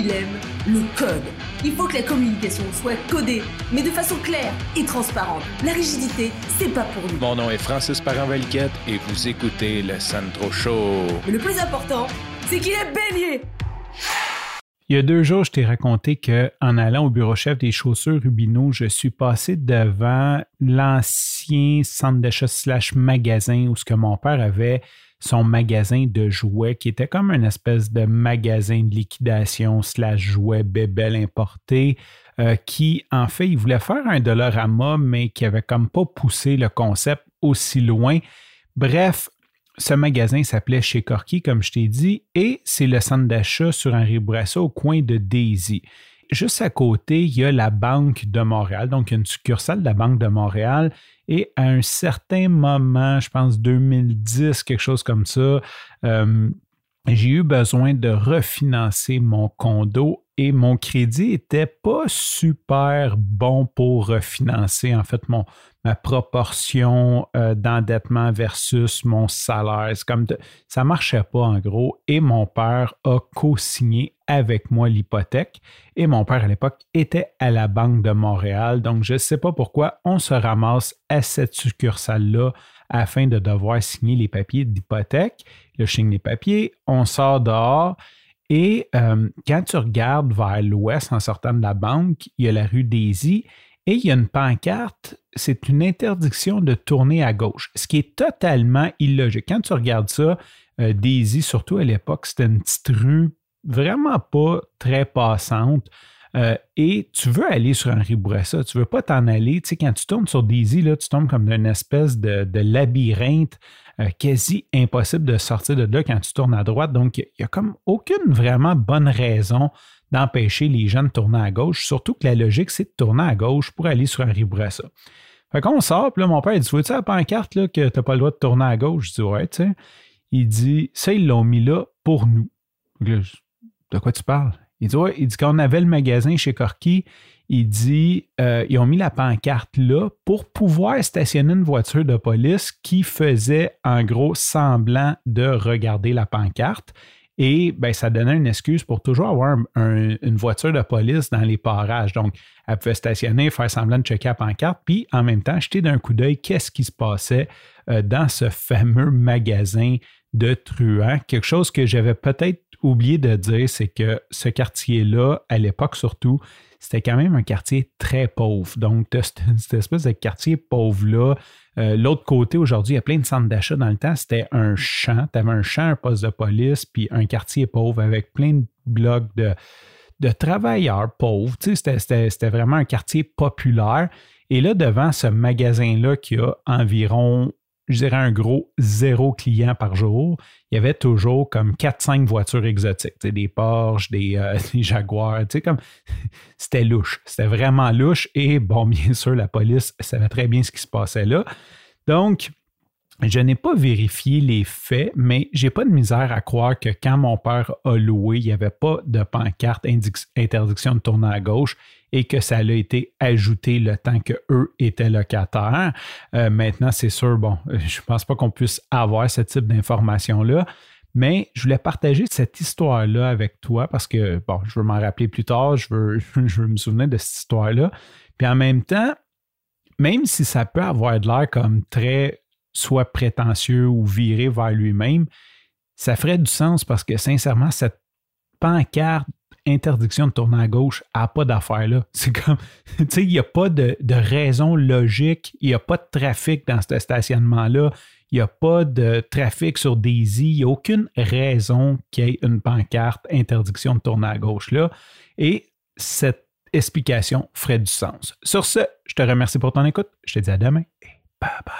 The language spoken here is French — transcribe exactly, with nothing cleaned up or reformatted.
Il aime le code. Il faut que la communication soit codée, mais de façon claire et transparente. La rigidité, c'est pas pour nous. Mon nom est Francis Paranvaliquette et vous écoutez le Sandro Show. Mais le plus important, c'est qu'il est bélier. Il y a deux jours, je t'ai raconté qu'en allant au bureau chef des chaussures Rubino, je suis passé devant l'ancien centre d'achat slash magasin où ce que mon père avait son magasin de jouets qui était comme une espèce de magasin de liquidation slash jouets bébel importés euh, qui, en fait, il voulait faire un Dollarama, mais qui avait comme pas poussé le concept aussi loin. Bref, ce magasin s'appelait Chez Corky, comme je t'ai dit, et c'est le centre d'achat sur Henri Bourassa au coin de Daisy. Juste à côté, il y a la Banque de Montréal, donc une succursale de la Banque de Montréal. Et à un certain moment, je pense deux mille dix, quelque chose comme ça, euh, j'ai eu besoin de refinancer mon condo et mon crédit n'était pas super bon pour refinancer en fait mon, ma proportion euh, d'endettement versus mon salaire. C'est comme de, ça ne marchait pas en gros et mon père a co-signé avec moi l'hypothèque et mon père à l'époque était à la Banque de Montréal. Donc, je ne sais pas pourquoi on se ramasse à cette succursale-là afin de devoir signer les papiers d'hypothèque. Je signe les papiers, on sort dehors et euh, quand tu regardes vers l'ouest en sortant de la banque, il y a la rue Daisy et il y a une pancarte, c'est une interdiction de tourner à gauche, ce qui est totalement illogique. Quand tu regardes ça, euh, Daisy, surtout à l'époque, c'était une petite rue vraiment pas très passante. Euh, et tu veux aller sur Henri Bourassa, tu ne veux pas t'en aller. Tu sais, quand tu tournes sur Daisy, là, tu tombes comme d'une espèce de, de labyrinthe euh, quasi impossible de sortir de là quand tu tournes à droite. Donc, il n'y a comme aucune vraiment bonne raison d'empêcher les gens de tourner à gauche, surtout que la logique, c'est de tourner à gauche pour aller sur Henri Bourassa. Fait qu'on sort, puis là, mon père, il dit, vois-tu la pancarte là, que tu n'as pas le droit de tourner à gauche? Je dis, ouais, tu sais. Il dit, ça, ils l'ont mis là pour nous. Là, de quoi tu parles? Il dit, ouais, il dit, quand on avait le magasin Chez Corky, il dit, euh, ils ont mis la pancarte là pour pouvoir stationner une voiture de police qui faisait en gros semblant de regarder la pancarte. Et ben, ça donnait une excuse pour toujours avoir un, un, une voiture de police dans les parages. Donc, elle pouvait stationner, faire semblant de checker la pancarte, puis en même temps, jeter d'un coup d'œil qu'est-ce qui se passait euh, dans ce fameux magasin de truands. Quelque chose que j'avais peut-être oublié de dire, c'est que ce quartier-là, à l'époque surtout, c'était quand même un quartier très pauvre. Donc, tu as cette espèce de quartier pauvre-là. Euh, l'autre côté, aujourd'hui, il y a plein de centres d'achat. Dans le temps, c'était un champ. Tu avais un champ, un poste de police, puis un quartier pauvre avec plein de blocs de, de travailleurs pauvres. Tu sais, c'était, c'était, c'était vraiment un quartier populaire. Et là, devant ce magasin-là qui a environ, je dirais un gros zéro client par jour, il y avait toujours comme quatre cinq voitures exotiques, des Porsche, des, euh, des Jaguars, comme c'était louche, c'était vraiment louche et bon, bien sûr, la police savait très bien ce qui se passait là. Donc, je n'ai pas vérifié les faits, mais j'ai pas de misère à croire que quand mon père a loué, il n'y avait pas de pancarte indic- interdiction de tourner à gauche et que ça a été ajouté le temps qu'eux étaient locataires. Euh, maintenant, c'est sûr, bon, je ne pense pas qu'on puisse avoir ce type d'information-là, mais je voulais partager cette histoire-là avec toi parce que, bon, je veux m'en rappeler plus tard, je veux, je veux me souvenir de cette histoire-là. Puis en même temps, même si ça peut avoir de l'air comme très soit prétentieux ou viré vers lui-même, ça ferait du sens parce que sincèrement, cette pancarte interdiction de tourner à gauche n'a pas d'affaire là. C'est comme, tu sais, il n'y a pas de, de raison logique, il n'y a pas de trafic dans ce stationnement-là, il n'y a pas de trafic sur Daisy, il n'y a aucune raison qu'il y ait une pancarte interdiction de tourner à gauche là. Et cette explication ferait du sens. Sur ce, je te remercie pour ton écoute, je te dis à demain et bye bye.